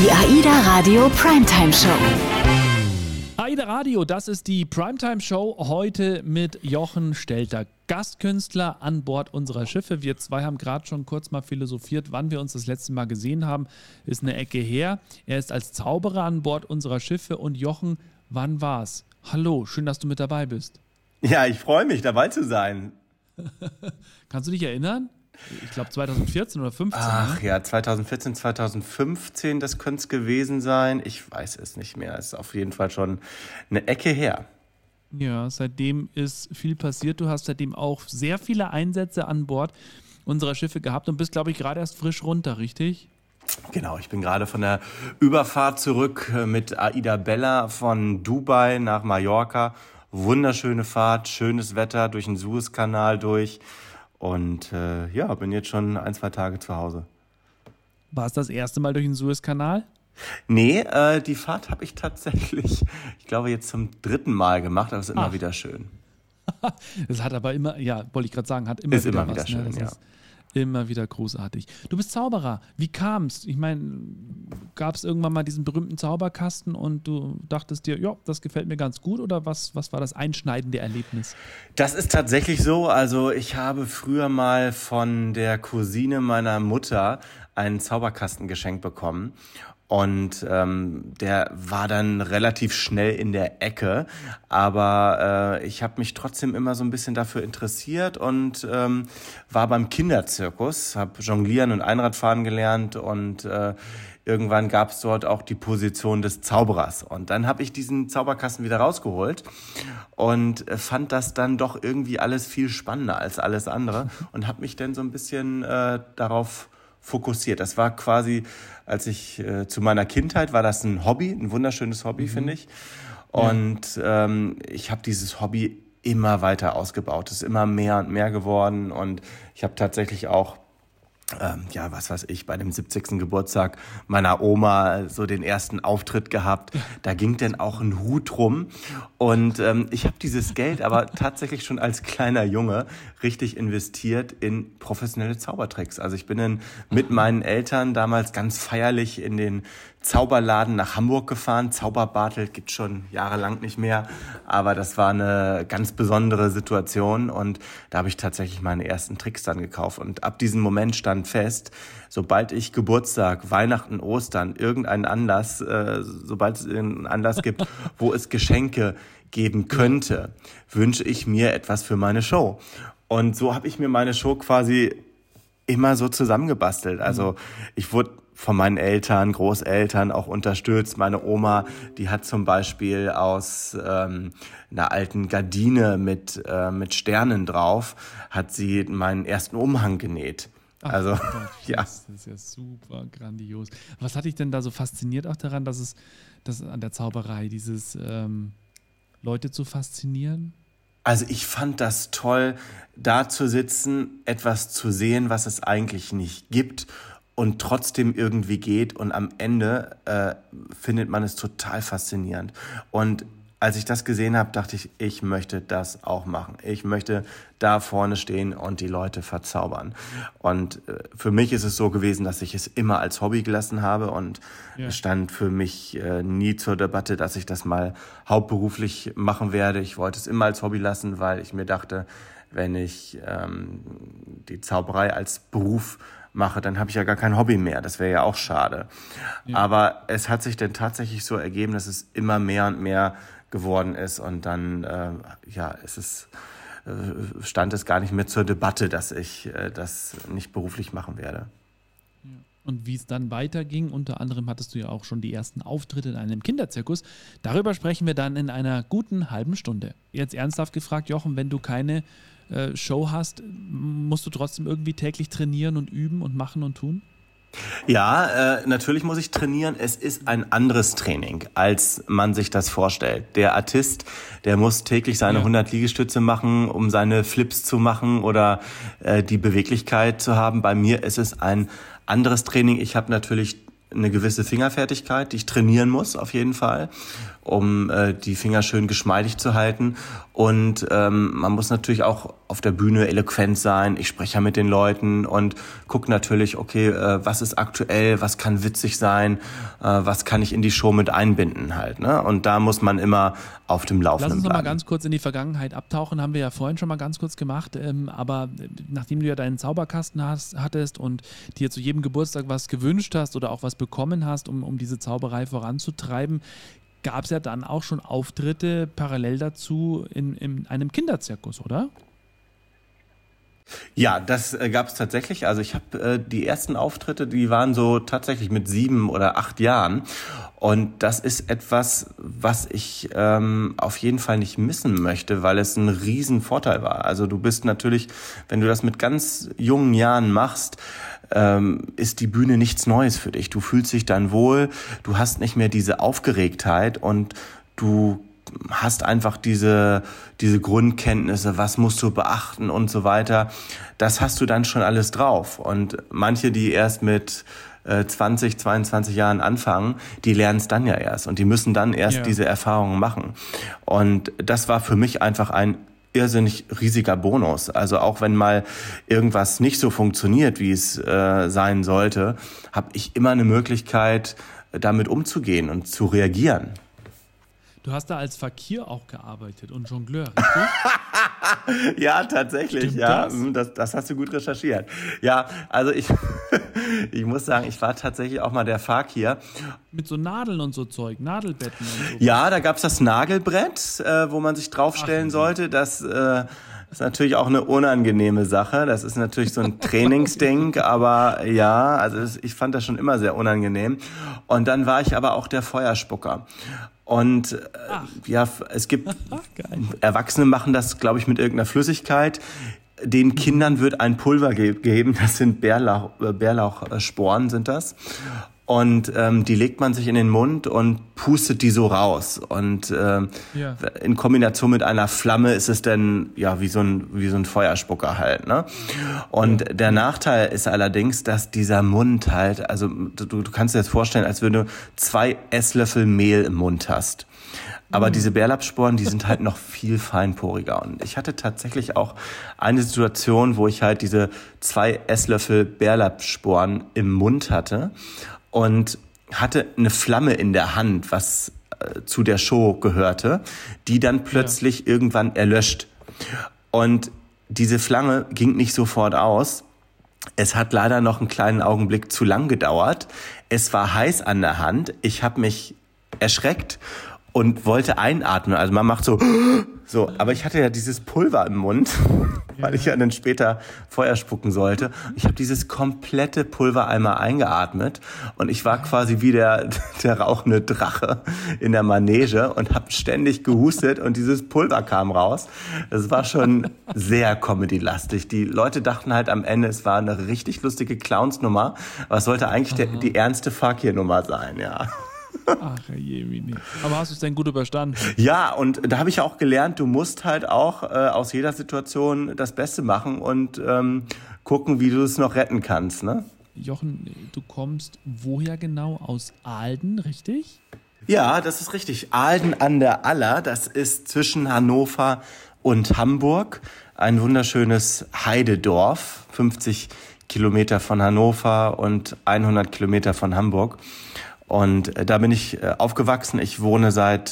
Die AIDA Radio Primetime Show. AIDA Radio, das ist die Primetime Show heute mit Jochen Stelter, Gastkünstler an Bord unserer Schiffe. Wir zwei haben gerade schon kurz mal philosophiert, wann wir uns das letzte Mal gesehen haben. Ist eine Ecke her. Er ist als Zauberer an Bord unserer Schiffe. Und Jochen, wann war's? Hallo, schön, dass du mit dabei bist. Ja, ich freue mich, dabei zu sein. Kannst du dich erinnern? Ich glaube 2014 oder 2015. Ach ja, 2014, 2015, das könnte es gewesen sein. Ich weiß es nicht mehr. Es ist auf jeden Fall schon eine Ecke her. Ja, seitdem ist viel passiert. Du hast seitdem auch sehr viele Einsätze an Bord unserer Schiffe gehabt und bist, glaube ich, gerade erst frisch runter, richtig? Genau, ich bin gerade von der Überfahrt zurück mit Aida Bella von Dubai nach Mallorca. Wunderschöne Fahrt, schönes Wetter, durch den Suezkanal durch. Und ja, bin jetzt schon 1-2 Tage zu Hause. War es das erste Mal durch den Suezkanal? Nee, die Fahrt habe ich tatsächlich, ich glaube, jetzt zum 3. Mal gemacht, aber es ist immer wieder schön. Das hat aber immer, ja, wollte ich gerade sagen, hat immer ist wieder immer wieder was, schön, ne? Ja. Immer wieder großartig. Du bist Zauberer. Wie kam's? Ich meine, gab es irgendwann mal diesen berühmten Zauberkasten und du dachtest dir, ja, das gefällt mir ganz gut, oder was war das einschneidende Erlebnis? Das ist tatsächlich so. Also ich habe früher mal von der Cousine meiner Mutter einen Zauberkasten geschenkt bekommen. Und der war dann relativ schnell in der Ecke, aber ich habe mich trotzdem immer so ein bisschen dafür interessiert und war beim Kinderzirkus, habe Jonglieren und Einradfahren gelernt und irgendwann gab es dort auch die Position des Zauberers. Und dann habe ich diesen Zauberkasten wieder rausgeholt und fand das dann doch irgendwie alles viel spannender als alles andere und habe mich dann so ein bisschen darauf fokussiert. Das war quasi, als ich zu meiner Kindheit, war das ein Hobby, ein wunderschönes Hobby, finde ich. Und ja, ich habe dieses Hobby immer weiter ausgebaut. Es ist immer mehr und mehr geworden. Und ich habe tatsächlich auch, ja, was weiß ich, bei dem 70. Geburtstag meiner Oma so den ersten Auftritt gehabt. Da ging dann auch ein Hut rum. Und ich habe dieses Geld aber tatsächlich schon als kleiner Junge richtig investiert in professionelle Zaubertricks. Also ich bin dann mit meinen Eltern damals ganz feierlich in den Zauberladen nach Hamburg gefahren. Zauberbartel gibt's schon jahrelang nicht mehr. Aber das war eine ganz besondere Situation. Und da habe ich tatsächlich meine ersten Tricks dann gekauft. Und ab diesem Moment stand fest, sobald ich Geburtstag, Weihnachten, Ostern, irgendeinen Anlass, sobald es einen Anlass gibt, wo es Geschenke geben könnte, wünsche ich mir etwas für meine Show. Und so habe ich mir meine Show quasi immer so zusammengebastelt. Also ich wurde von meinen Eltern, Großeltern auch unterstützt. Meine Oma, die hat zum Beispiel aus einer alten Gardine mit Sternen drauf, hat sie meinen ersten Umhang genäht. Ach, also, Gott, ja. Das ist ja super grandios. Was hat dich denn da so fasziniert auch daran, dass an der Zauberei, dieses Leute zu faszinieren? Also ich fand das toll, da zu sitzen, etwas zu sehen, was es eigentlich nicht gibt und trotzdem irgendwie geht. Und am Ende findet man es total faszinierend. Und als ich das gesehen habe, dachte ich, ich möchte das auch machen. Ich möchte da vorne stehen und die Leute verzaubern. Und für mich ist es so gewesen, dass ich es immer als Hobby gelassen habe und es stand für mich nie zur Debatte, dass ich das mal hauptberuflich machen werde. Ich wollte es immer als Hobby lassen, weil ich mir dachte, wenn ich die Zauberei als Beruf mache, dann habe ich ja gar kein Hobby mehr. Das wäre ja auch schade. Ja. Aber es hat sich dann tatsächlich so ergeben, dass es immer mehr und mehr geworden ist und dann stand es gar nicht mehr zur Debatte, dass ich das nicht beruflich machen werde. Ja. Und wie es dann weiterging, unter anderem hattest du ja auch schon die ersten Auftritte in einem Kinderzirkus. Darüber sprechen wir dann in einer guten halben Stunde. Jetzt ernsthaft gefragt, Jochen, wenn du keine Show hast, musst du trotzdem irgendwie täglich trainieren und üben und machen und tun? Ja, natürlich muss ich trainieren. Es ist ein anderes Training, als man sich das vorstellt. Der Artist, der muss täglich seine 100 Liegestütze machen, um seine Flips zu machen oder die Beweglichkeit zu haben. Bei mir ist es ein anderes Training. Ich habe natürlich eine gewisse Fingerfertigkeit, die ich trainieren muss, auf jeden Fall. um die Finger schön geschmeidig zu halten. Und man muss natürlich auch auf der Bühne eloquent sein. Ich spreche ja mit den Leuten und gucke natürlich, okay, was ist aktuell, was kann witzig sein, was kann ich in die Show mit einbinden halt. Ne? Und da muss man immer auf dem Laufenden bleiben. Lass uns mal ganz kurz in die Vergangenheit abtauchen, haben wir ja vorhin schon mal ganz kurz gemacht. Aber nachdem du ja deinen Zauberkasten hattest und dir zu jedem Geburtstag was gewünscht hast oder auch was bekommen hast, um diese Zauberei voranzutreiben, gab es ja dann auch schon Auftritte parallel dazu in einem Kinderzirkus, oder? Ja, das gab es tatsächlich. Also ich habe die ersten Auftritte, die waren so tatsächlich mit 7 oder 8 Jahren. Und das ist etwas, was ich auf jeden Fall nicht missen möchte, weil es ein riesen Vorteil war. Also du bist natürlich, wenn du das mit ganz jungen Jahren machst, ist die Bühne nichts Neues für dich. Du fühlst dich dann wohl, du hast nicht mehr diese Aufgeregtheit und du hast einfach diese Grundkenntnisse, was musst du beachten und so weiter. Das hast du dann schon alles drauf. Und manche, die erst mit 20, 22 Jahren anfangen, die lernen es dann ja erst und die müssen dann erst diese Erfahrungen machen. Und das war für mich einfach ein irrsinnig riesiger Bonus. Also auch wenn mal irgendwas nicht so funktioniert, wie es sein sollte, habe ich immer eine Möglichkeit, damit umzugehen und zu reagieren. Du hast da als Fakir auch gearbeitet und Jongleur, richtig? Ja, tatsächlich. Stimmt ja, das hast du gut recherchiert. Ja, also ich muss sagen, ich war tatsächlich auch mal der Fakir. Mit so Nadeln und so Zeug, Nadelbetten und so. Ja, da gab es das Nagelbrett, wo man sich draufstellen sollte. Das ist natürlich auch eine unangenehme Sache. Das ist natürlich so ein Trainingsding, aber ja, also ich fand das schon immer sehr unangenehm. Und dann war ich aber auch der Feuerspucker. Und ja, es gibt, Erwachsene machen das, glaube ich, mit irgendeiner Flüssigkeit. Den Kindern wird ein Pulver gegeben, das sind Bärlauchsporen sind das. Und die legt man sich in den Mund und pustet die so raus. Und in Kombination mit einer Flamme ist es dann ja wie so ein Feuerspucker halt. Ne? Und der Nachteil ist allerdings, dass dieser Mund halt, also du kannst dir das vorstellen, als wenn du 2 Esslöffel Mehl im Mund hast. Aber diese Bärlauchsporen, die sind halt noch viel feinporiger. Und ich hatte tatsächlich auch eine Situation, wo ich halt diese 2 Esslöffel Bärlauchsporen im Mund hatte und hatte eine Flamme in der Hand, was zu der Show gehörte, die dann plötzlich irgendwann erlöscht. Und diese Flamme ging nicht sofort aus. Es hat leider noch einen kleinen Augenblick zu lang gedauert. Es war heiß an der Hand. Ich habe mich erschreckt und wollte einatmen. Also man macht so. Aber ich hatte ja dieses Pulver im Mund, weil ich ja dann später Feuer spucken sollte. Ich habe dieses komplette Pulver einmal eingeatmet und ich war quasi wie der rauchende Drache in der Manege und habe ständig gehustet und dieses Pulver kam raus. Das war schon sehr Comedy-lastig. Die Leute dachten halt am Ende, es war eine richtig lustige Clowns-Nummer, aber es sollte eigentlich die ernste Fakir-Nummer sein, ja. Ach, Jemini. Aber hast du es denn gut überstanden? Ja, und da habe ich ja auch gelernt, du musst halt auch aus jeder Situation das Beste machen und gucken, wie du es noch retten kannst, ne? Jochen, du kommst woher genau? Aus Alden, richtig? Ja, das ist richtig. Alden an der Aller, das ist zwischen Hannover und Hamburg. Ein wunderschönes Heidedorf, 50 Kilometer von Hannover und 100 Kilometer von Hamburg. Und da bin ich aufgewachsen. Ich wohne seit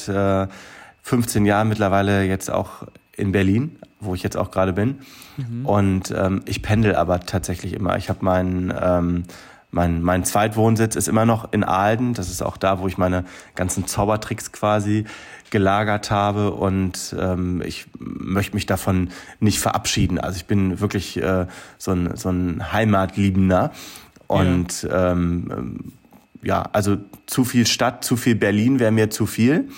15 Jahren mittlerweile jetzt auch in Berlin, wo ich jetzt auch gerade bin. Mhm. Und ich pendel aber tatsächlich immer. Ich habe mein Zweitwohnsitz ist immer noch in Alden. Das ist auch da, wo ich meine ganzen Zaubertricks quasi gelagert habe. Und ich möchte mich davon nicht verabschieden. Also ich bin wirklich so ein Heimatliebender. Und ja, also zu viel Stadt, zu viel Berlin wäre mir zu viel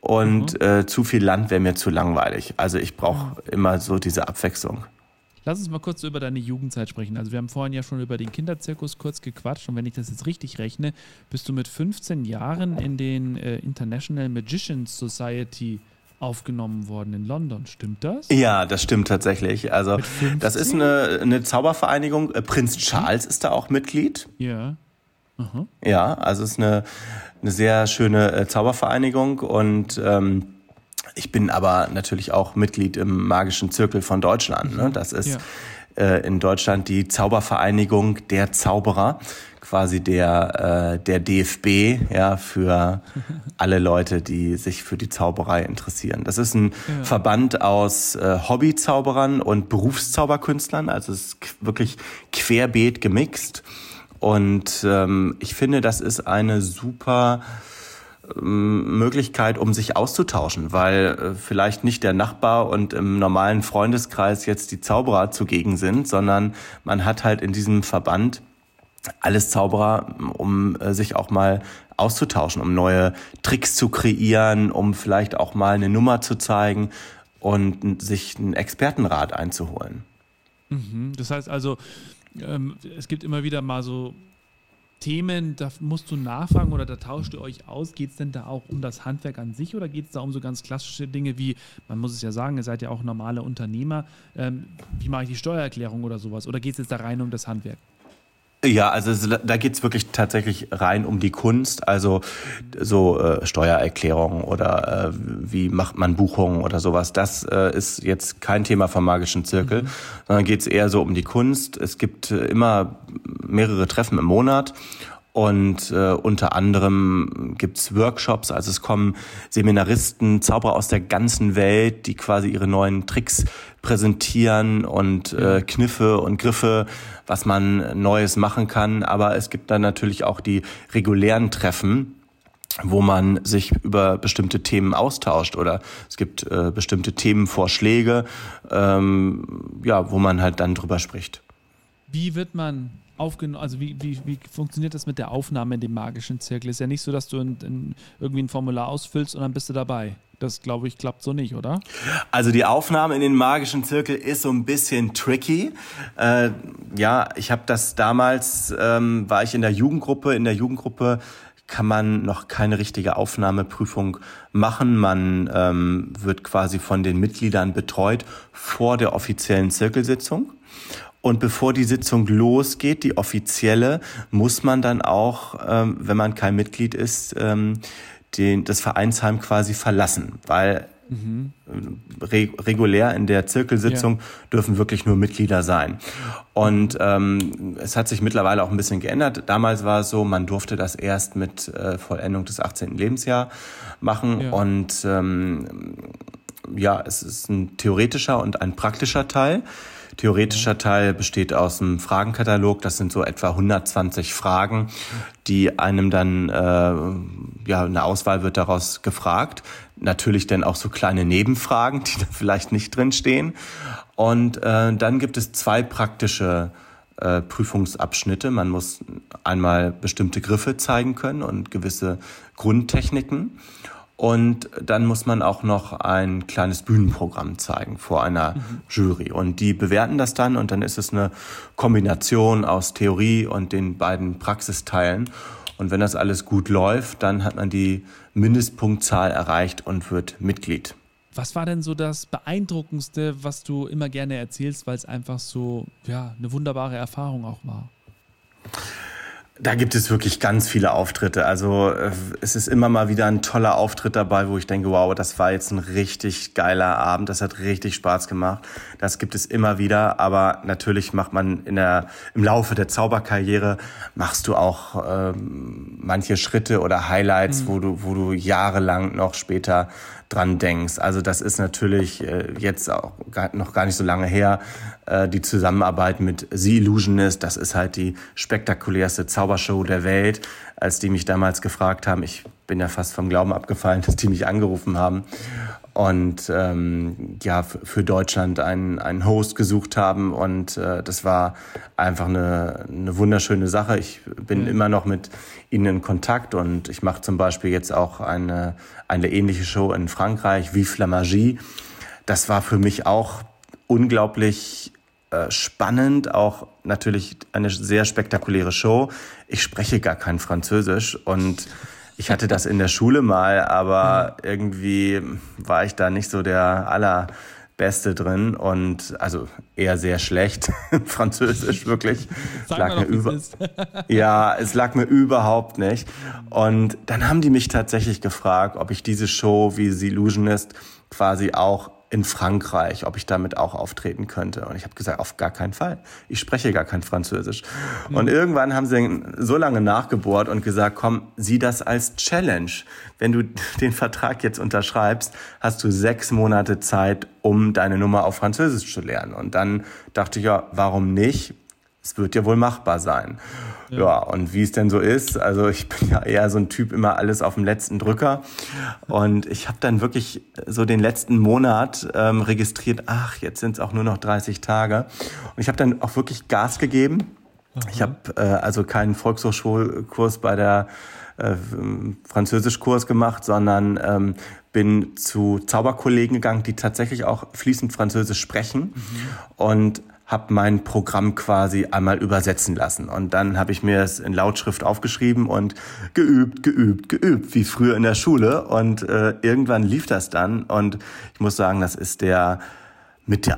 und zu viel Land wäre mir zu langweilig. Also ich brauche immer so diese Abwechslung. Lass uns mal kurz über deine Jugendzeit sprechen. Also wir haben vorhin ja schon über den Kinderzirkus kurz gequatscht und wenn ich das jetzt richtig rechne, bist du mit 15 Jahren in den International Magician Society aufgenommen worden in London, stimmt das? Ja, das stimmt tatsächlich. Also das ist eine Zaubervereinigung. Prinz Charles ist da auch Mitglied. Ja. Mhm. Ja, also es ist eine sehr schöne Zaubervereinigung und ich bin aber natürlich auch Mitglied im Magischen Zirkel von Deutschland. Ne? Das ist in Deutschland die Zaubervereinigung der Zauberer, quasi der DFB, ja, für alle Leute, die sich für die Zauberei interessieren. Das ist ein Verband aus Hobbyzauberern und Berufszauberkünstlern, also es ist wirklich querbeet gemixt. Und ich finde, das ist eine super Möglichkeit, um sich auszutauschen, weil vielleicht nicht der Nachbar und im normalen Freundeskreis jetzt die Zauberer zugegen sind, sondern man hat halt in diesem Verband alles Zauberer, um sich auch mal auszutauschen, um neue Tricks zu kreieren, um vielleicht auch mal eine Nummer zu zeigen und sich einen Expertenrat einzuholen. Mhm. Das heißt also, es gibt immer wieder mal so Themen, da musst du nachfragen oder da tauscht ihr euch aus. Geht es denn da auch um das Handwerk an sich oder geht es da um so ganz klassische Dinge wie, man muss es ja sagen, ihr seid ja auch normale Unternehmer, wie mache ich die Steuererklärung oder sowas? Oder geht es jetzt da rein um das Handwerk? Ja, also da geht es wirklich tatsächlich rein um die Kunst, also so Steuererklärung oder wie macht man Buchungen oder sowas. Das ist jetzt kein Thema vom Magischen Zirkel, sondern geht es eher so um die Kunst. Es gibt immer mehrere Treffen im Monat und unter anderem gibt's Workshops, also es kommen Seminaristen, Zauberer aus der ganzen Welt, die quasi ihre neuen Tricks präsentieren und Kniffe und Griffe, was man Neues machen kann. Aber es gibt dann natürlich auch die regulären Treffen, wo man sich über bestimmte Themen austauscht oder es gibt bestimmte Themenvorschläge, wo man halt dann drüber spricht. Wie wird man aufgenommen, also wie funktioniert das mit der Aufnahme in dem Magischen Zirkel? Ist ja nicht so, dass du irgendwie ein Formular ausfüllst und dann bist du dabei. Das, glaube ich, klappt so nicht, oder? Also die Aufnahme in den Magischen Zirkel ist so ein bisschen tricky. Ich habe das damals, war ich in der Jugendgruppe. In der Jugendgruppe kann man noch keine richtige Aufnahmeprüfung machen. Man wird quasi von den Mitgliedern betreut vor der offiziellen Zirkelsitzung. Und bevor die Sitzung losgeht, die offizielle, muss man dann auch, wenn man kein Mitglied ist, das Vereinsheim quasi verlassen, weil regulär in der Zirkelsitzung dürfen wirklich nur Mitglieder sein. Und es hat sich mittlerweile auch ein bisschen geändert. Damals war es so, man durfte das erst mit Vollendung des 18. Lebensjahres machen und es ist ein theoretischer und ein praktischer Teil. Theoretischer Teil besteht aus einem Fragenkatalog. Das sind so etwa 120 Fragen, die einem dann, eine Auswahl wird daraus gefragt. Natürlich dann auch so kleine Nebenfragen, die da vielleicht nicht drin stehen. Und dann gibt es zwei praktische Prüfungsabschnitte. Man muss einmal bestimmte Griffe zeigen können und gewisse Grundtechniken. Und dann muss man auch noch ein kleines Bühnenprogramm zeigen vor einer Jury. Und die bewerten das dann und dann ist es eine Kombination aus Theorie und den beiden Praxisteilen. Und wenn das alles gut läuft, dann hat man die Mindestpunktzahl erreicht und wird Mitglied. Was war denn so das Beeindruckendste, was du immer gerne erzählst, weil es einfach so eine wunderbare Erfahrung auch war? Da gibt es wirklich ganz viele Auftritte. Also es ist immer mal wieder ein toller Auftritt dabei, wo ich denke, wow, das war jetzt ein richtig geiler Abend. Das hat richtig Spaß gemacht. Das gibt es immer wieder. Aber natürlich macht man im Laufe der Zauberkarriere machst du auch manche Schritte oder Highlights, wo du jahrelang noch später dran denkst. Also das ist natürlich jetzt auch noch gar nicht so lange her. Die Zusammenarbeit mit The Illusionist, das ist halt die spektakulärste Zaubershow der Welt. Als die mich damals gefragt haben, ich bin ja fast vom Glauben abgefallen, dass die mich angerufen haben und für Deutschland einen Host gesucht haben und das war einfach eine wunderschöne Sache. Ich bin immer noch mit ihnen in Kontakt und ich mache zum Beispiel jetzt auch eine ähnliche Show in Frankreich, Vive la Magie. Das war für mich auch unglaublich spannend, auch natürlich eine sehr spektakuläre Show. Ich spreche gar kein Französisch und ich hatte das in der Schule mal, aber irgendwie war ich da nicht so der allerbeste Beste drin und also eher sehr schlecht Französisch, wirklich. Es lag mir überhaupt nicht. Und dann haben die mich tatsächlich gefragt, ob ich diese Show wie The Illusionist quasi auch in Frankreich, ob ich damit auch auftreten könnte. Und ich habe gesagt, auf gar keinen Fall. Ich spreche gar kein Französisch. Mhm. Und irgendwann haben sie so lange nachgebohrt und gesagt, komm, sieh das als Challenge. Wenn du den Vertrag jetzt unterschreibst, hast du 6 Monate Zeit, um deine Nummer auf Französisch zu lernen. Und dann dachte ich, ja, warum nicht? Es wird ja wohl machbar sein. Ja, und wie es denn so ist, also ich bin ja eher so ein Typ, immer alles auf dem letzten Drücker. Und ich habe dann wirklich so den letzten Monat registriert, ach, jetzt sind es auch nur noch 30 Tage. Und ich habe dann auch wirklich Gas gegeben. Aha. Ich habe also keinen Volkshochschulkurs bei der Französischkurs gemacht, sondern bin zu Zauberkollegen gegangen, die tatsächlich auch fließend Französisch sprechen. Mhm. Und habe mein Programm quasi einmal übersetzen lassen. Und dann habe ich mir es in Lautschrift aufgeschrieben und geübt, wie früher in der Schule. Und irgendwann lief das dann. Und ich muss sagen, das ist der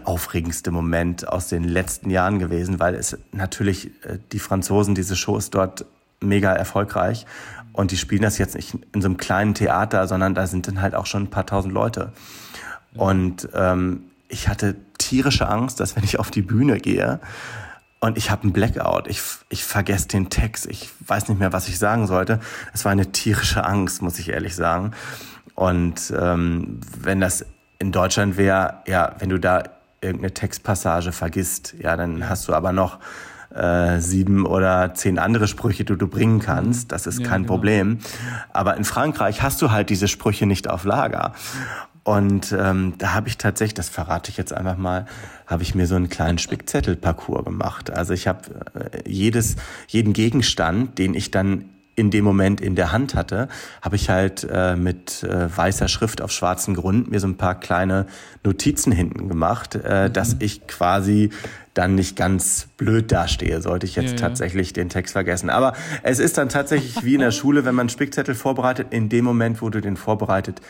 aufregendste Moment aus den letzten Jahren gewesen, weil es natürlich die Franzosen, diese Show ist dort mega erfolgreich. Und die spielen das jetzt nicht in so einem kleinen Theater, sondern da sind dann halt auch schon ein paar tausend Leute. Und ich hatte tierische Angst, dass wenn ich auf die Bühne gehe und ich habe einen Blackout, ich vergesse den Text, ich weiß nicht mehr, was ich sagen sollte. Es war eine tierische Angst, muss ich ehrlich sagen. Und wenn das in Deutschland wäre, ja, wenn du da irgendeine Textpassage vergisst, ja, dann hast du aber noch 7 oder 10 andere Sprüche, die du bringen kannst. Das ist kein Problem. Aber in Frankreich hast du halt diese Sprüche nicht auf Lager. Und da habe ich tatsächlich, das verrate ich jetzt einfach mal, habe ich mir so einen kleinen Spickzettelparcours gemacht. Also ich habe jeden Gegenstand, den ich dann in dem Moment in der Hand hatte, habe ich halt mit weißer Schrift auf schwarzen Grund mir so ein paar kleine Notizen hinten gemacht, dass ich quasi dann nicht ganz blöd dastehe, sollte ich jetzt tatsächlich den Text vergessen. Aber es ist dann tatsächlich wie in der Schule, wenn man einen Spickzettel vorbereitet, in dem Moment, wo du den vorbereitest,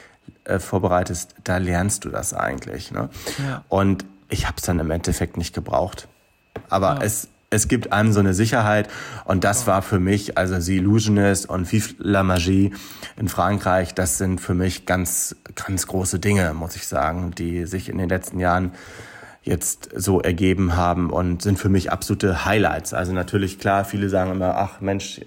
da lernst du das eigentlich. Ne? Ja. Und ich habe es dann im Endeffekt nicht gebraucht. Aber es gibt einem so eine Sicherheit. Und das war für mich, also The Illusionist und Vive la Magie in Frankreich, das sind für mich ganz, ganz große Dinge, muss ich sagen, die sich in den letzten Jahren jetzt so ergeben haben und sind für mich absolute Highlights. Also natürlich, klar, viele sagen immer, ach Mensch,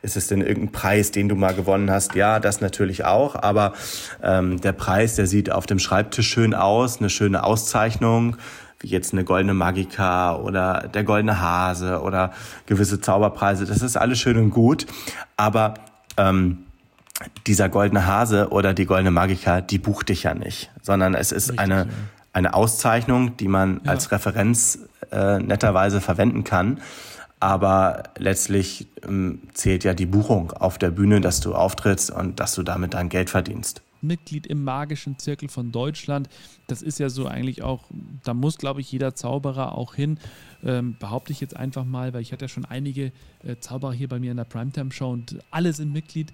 ist es denn irgendein Preis, den du mal gewonnen hast? Ja, das natürlich auch, aber der Preis, der sieht auf dem Schreibtisch schön aus, eine schöne Auszeichnung, wie jetzt eine goldene Magica oder der goldene Hase oder gewisse Zauberpreise, das ist alles schön und gut, aber dieser goldene Hase oder die goldene Magica, die bucht dich ja nicht, sondern es ist eine Auszeichnung, die man als Referenz netterweise verwenden kann. Aber letztlich zählt ja die Buchung auf der Bühne, dass du auftrittst und dass du damit dein Geld verdienst. Mitglied im Magischen Zirkel von Deutschland. Das ist ja so eigentlich auch, da muss, glaube ich, jeder Zauberer auch hin, behaupte ich jetzt einfach mal, weil ich hatte ja schon einige Zauberer hier bei mir in der Primetime-Show und alle sind Mitglied.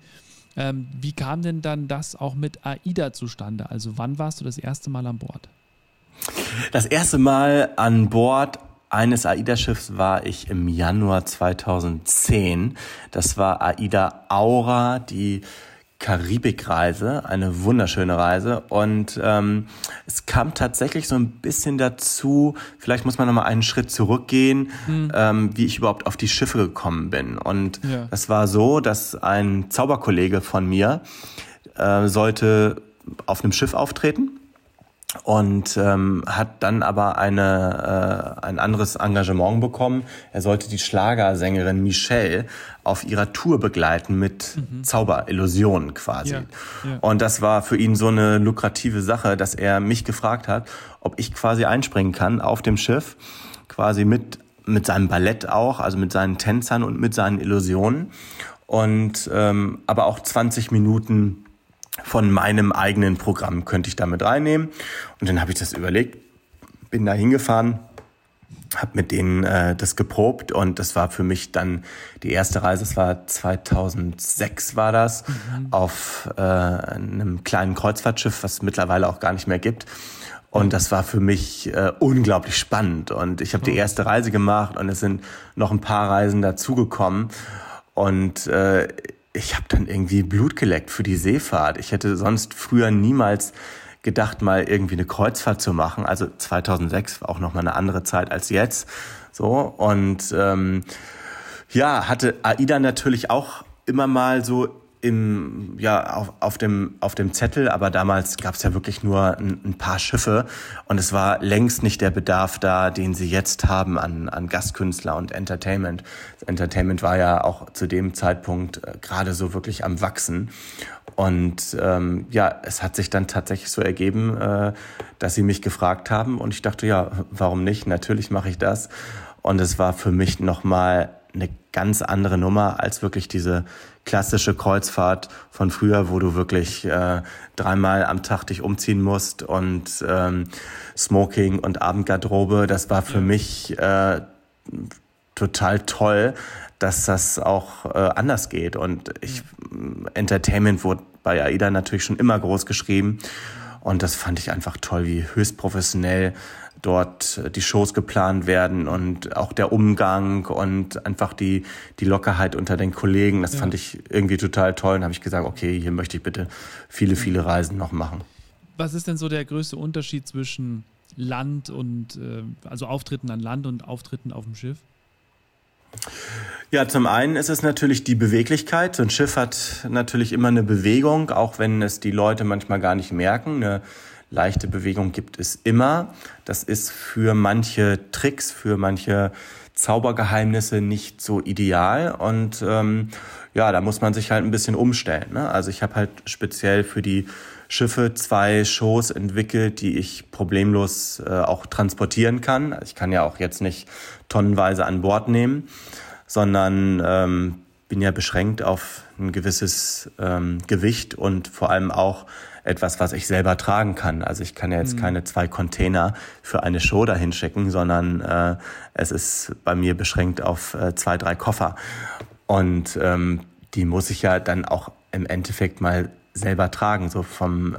Wie kam denn dann das auch mit AIDA zustande? Also wann warst du das erste Mal an Bord? Das erste Mal an Bord eines AIDA-Schiffs war ich im Januar 2010. Das war Aida Aura, die Karibikreise, eine wunderschöne Reise. Und es kam tatsächlich so ein bisschen dazu, vielleicht muss man nochmal einen Schritt zurückgehen, wie ich überhaupt auf die Schiffe gekommen bin. Und das war so, dass ein Zauberkollege von mir sollte auf einem Schiff auftreten und hat dann aber ein anderes Engagement bekommen. Er sollte die Schlagersängerin Michelle auf ihrer Tour begleiten mit Zauberillusionen quasi. Ja, ja. Und das war für ihn so eine lukrative Sache, dass er mich gefragt hat, ob ich quasi einspringen kann auf dem Schiff, quasi mit seinem Ballett auch, also mit seinen Tänzern und mit seinen Illusionen. Und aber auch 20 Minuten von meinem eigenen Programm könnte ich damit reinnehmen. Und dann habe ich das überlegt, bin da hingefahren, habe mit denen das geprobt und das war für mich dann die erste Reise. Es war 2006 war das, auf einem kleinen Kreuzfahrtschiff, was es mittlerweile auch gar nicht mehr gibt. Und das war für mich unglaublich spannend. Und ich habe die erste Reise gemacht und es sind noch ein paar Reisen dazugekommen. Und ich habe dann irgendwie Blut geleckt für die Seefahrt. Ich hätte sonst früher niemals gedacht, mal irgendwie eine Kreuzfahrt zu machen. Also 2006 war auch nochmal eine andere Zeit als jetzt. So, und ja, hatte Aida natürlich auch immer mal so im, ja, auf dem Zettel, aber damals gab es ja wirklich nur ein paar Schiffe und es war längst nicht der Bedarf da, den sie jetzt haben an Gastkünstler und Entertainment. Das Entertainment war ja auch zu dem Zeitpunkt gerade so wirklich am Wachsen und ja, es hat sich dann tatsächlich so ergeben, dass sie mich gefragt haben und ich dachte, ja, warum nicht? Natürlich mache ich das und es war für mich nochmal eine ganz andere Nummer als wirklich diese klassische Kreuzfahrt von früher, wo du wirklich dreimal am Tag dich umziehen musst und Smoking und Abendgarderobe. Das war für mich total toll, dass das auch anders geht. Und Entertainment wurde bei AIDA natürlich schon immer groß geschrieben. Und das fand ich einfach toll, wie höchst professionell dort die Shows geplant werden und auch der Umgang und einfach die Lockerheit unter den Kollegen. Das fand ich irgendwie total toll und habe ich gesagt, okay, hier möchte ich bitte viele, viele Reisen noch machen. Was ist denn so der größte Unterschied zwischen Land und, also Auftritten an Land und Auftritten auf dem Schiff? Ja, zum einen ist es natürlich die Beweglichkeit. So ein Schiff hat natürlich immer eine Bewegung, auch wenn es die Leute manchmal gar nicht merken. Eine leichte Bewegung gibt es immer. Das ist für manche Tricks, für manche Zaubergeheimnisse nicht so ideal. Und ja, da muss man sich halt ein bisschen umstellen, ne? Also ich habe halt speziell für die Schiffe 2 Shows entwickelt, die ich problemlos auch transportieren kann. Also ich kann ja auch jetzt nicht tonnenweise an Bord nehmen, sondern bin ja beschränkt auf ein gewisses Gewicht und vor allem auch etwas, was ich selber tragen kann. Also ich kann ja jetzt keine 2 Container für eine Show dahin schicken, sondern es ist bei mir beschränkt auf 2, 3 Koffer. Und die muss ich ja dann auch im Endeffekt mal selber tragen, so vom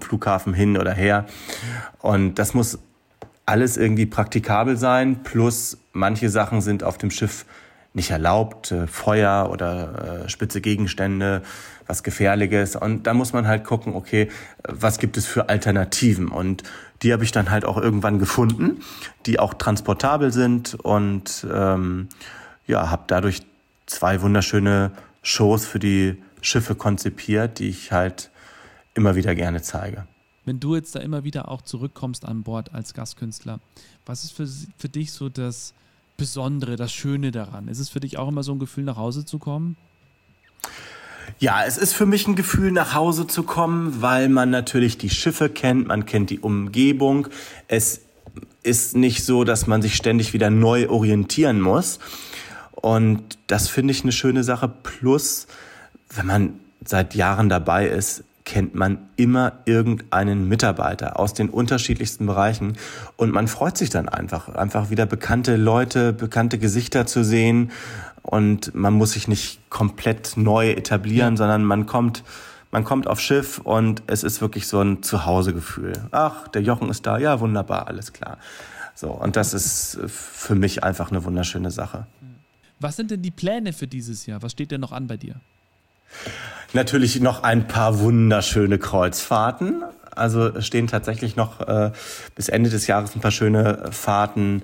Flughafen hin oder her. Und das muss alles irgendwie praktikabel sein, plus manche Sachen sind auf dem Schiff nicht erlaubt, Feuer oder spitze Gegenstände, was Gefährliches. Und da muss man halt gucken, okay, was gibt es für Alternativen? Und die habe ich dann halt auch irgendwann gefunden, die auch transportabel sind und ja, habe dadurch 2 wunderschöne Shows für die Schiffe konzipiert, die ich halt immer wieder gerne zeige. Wenn du jetzt da immer wieder auch zurückkommst an Bord als Gastkünstler, was ist für dich so das Besondere, das Schöne daran? Ist es für dich auch immer so ein Gefühl, nach Hause zu kommen? Ja, es ist für mich ein Gefühl, nach Hause zu kommen, weil man natürlich die Schiffe kennt, man kennt die Umgebung. Es ist nicht so, dass man sich ständig wieder neu orientieren muss. Und das finde ich eine schöne Sache. Plus, wenn man seit Jahren dabei ist, kennt man immer irgendeinen Mitarbeiter aus den unterschiedlichsten Bereichen. Und man freut sich dann einfach wieder bekannte Leute, bekannte Gesichter zu sehen. Und man muss sich nicht komplett neu etablieren, sondern man kommt aufs Schiff und es ist wirklich so ein Zuhausegefühl. Ach, der Jochen ist da. Ja, wunderbar, alles klar. So, und das ist für mich einfach eine wunderschöne Sache. Was sind denn die Pläne für dieses Jahr? Was steht denn noch an bei dir? Natürlich noch ein paar wunderschöne Kreuzfahrten. Also stehen tatsächlich noch bis Ende des Jahres ein paar schöne Fahrten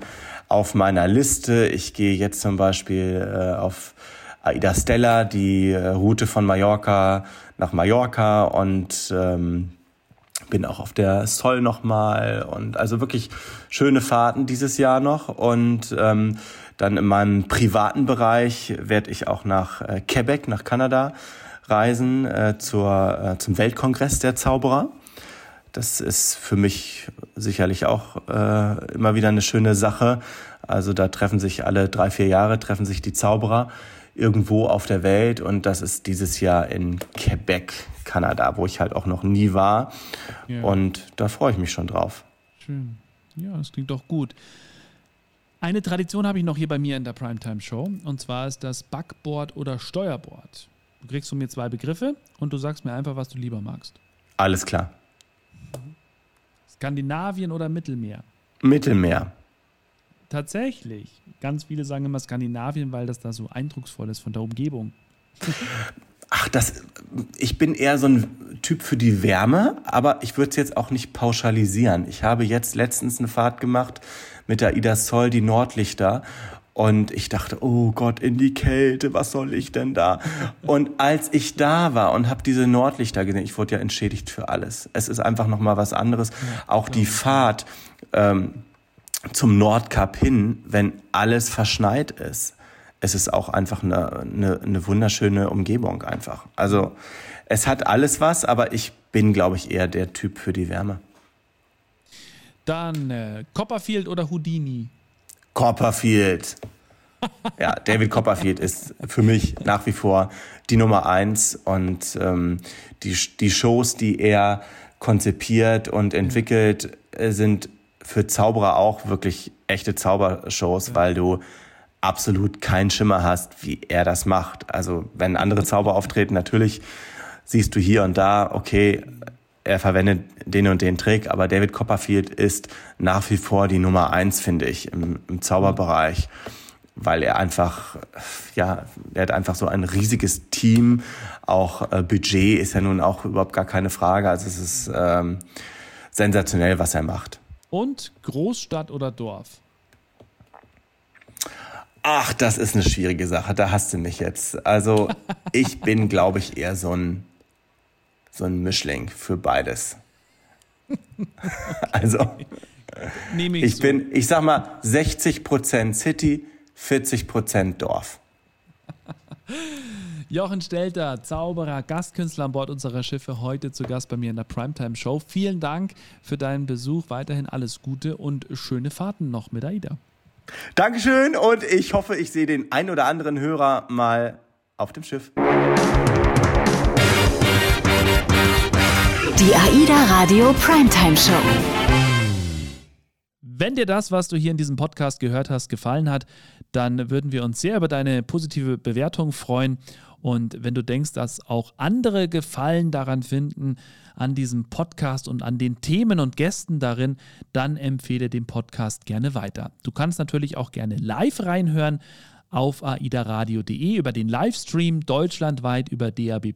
auf meiner Liste. Ich gehe jetzt zum Beispiel auf Aida Stella, die Route von Mallorca nach Mallorca und bin auch auf der Sol nochmal. Und also wirklich schöne Fahrten dieses Jahr noch. Und dann in meinem privaten Bereich werde ich auch nach Quebec, nach Kanada reisen, zum Weltkongress der Zauberer. Das ist für mich sicherlich auch immer wieder eine schöne Sache. Also da treffen sich alle 3-4 Jahre, treffen sich die Zauberer irgendwo auf der Welt. Und das ist dieses Jahr in Quebec, Kanada, wo ich halt auch noch nie war. Ja. Und da freue ich mich schon drauf. Schön. Ja, das klingt doch gut. Eine Tradition habe ich noch hier bei mir in der Primetime-Show und zwar ist das Backboard oder Steuerboard. Du kriegst von mir 2 Begriffe und du sagst mir einfach, was du lieber magst. Alles klar. Skandinavien oder Mittelmeer? Mittelmeer. Tatsächlich. Ganz viele sagen immer Skandinavien, weil das da so eindrucksvoll ist von der Umgebung. Ach, ich bin eher so ein Typ für die Wärme, aber ich würde es jetzt auch nicht pauschalisieren. Ich habe jetzt letztens eine Fahrt gemacht mit der Aida Sol, die Nordlichter. Und ich dachte, oh Gott, in die Kälte, was soll ich denn da? Und als ich da war und habe diese Nordlichter gesehen, ich wurde ja entschädigt für alles. Es ist einfach nochmal was anderes. Auch die Fahrt zum Nordkap hin, wenn alles verschneit ist. Es ist auch einfach eine wunderschöne Umgebung einfach. Also es hat alles was, aber ich bin, glaube ich, eher der Typ für die Wärme. Dann Copperfield oder Houdini? Copperfield. Ja, David Copperfield ist für mich nach wie vor die Nummer 1 und die Shows, die er konzipiert und entwickelt, sind für Zauberer auch wirklich echte Zaubershows, ja. Weil du absolut keinen Schimmer hast, wie er das macht. Also wenn andere Zauber auftreten, natürlich siehst du hier und da, okay, er verwendet den und den Trick, aber David Copperfield ist nach wie vor die Nummer 1, finde ich, im Zauberbereich, weil er einfach, ja, er hat einfach so ein riesiges Team, auch Budget ist ja nun auch überhaupt gar keine Frage, also es ist sensationell, was er macht. Und Großstadt oder Dorf? Ach, das ist eine schwierige Sache, da hast du mich jetzt. Also ich bin, glaube ich, eher so ein Mischling für beides. Okay. Also, ich sag mal, 60% City, 40% Dorf. Jochen Stelter, Zauberer, Gastkünstler an Bord unserer Schiffe, heute zu Gast bei mir in der Primetime-Show. Vielen Dank für deinen Besuch, weiterhin alles Gute und schöne Fahrten noch mit Aida. Dankeschön und ich hoffe, ich sehe den ein oder anderen Hörer mal auf dem Schiff. Die AIDA Radio Primetime Show. Wenn dir das, was du hier in diesem Podcast gehört hast, gefallen hat, dann würden wir uns sehr über deine positive Bewertung freuen. Und wenn du denkst, dass auch andere Gefallen daran finden, an diesem Podcast und an den Themen und Gästen darin, dann empfehle den Podcast gerne weiter. Du kannst natürlich auch gerne live reinhören auf aidaradio.de, über den Livestream deutschlandweit, über DAB+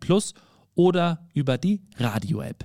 oder über die Radio-App.